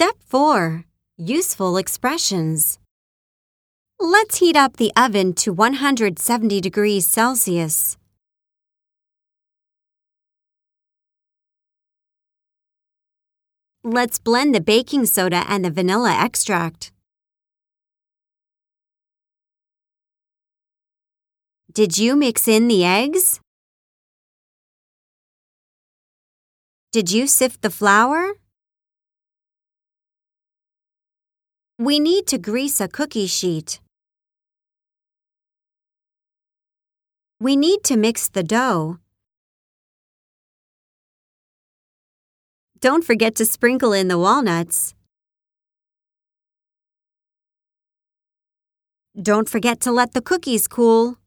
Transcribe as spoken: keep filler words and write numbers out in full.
Step four. Useful expressions. Let's heat up the oven to one hundred seventy degrees Celsius. Let's blend the baking soda and the vanilla extract. Did you mix in the eggs? Did you sift the flour? We need to grease a cookie sheet. We need to mix the dough. Don't forget to sprinkle in the walnuts. Don't forget to let the cookies cool.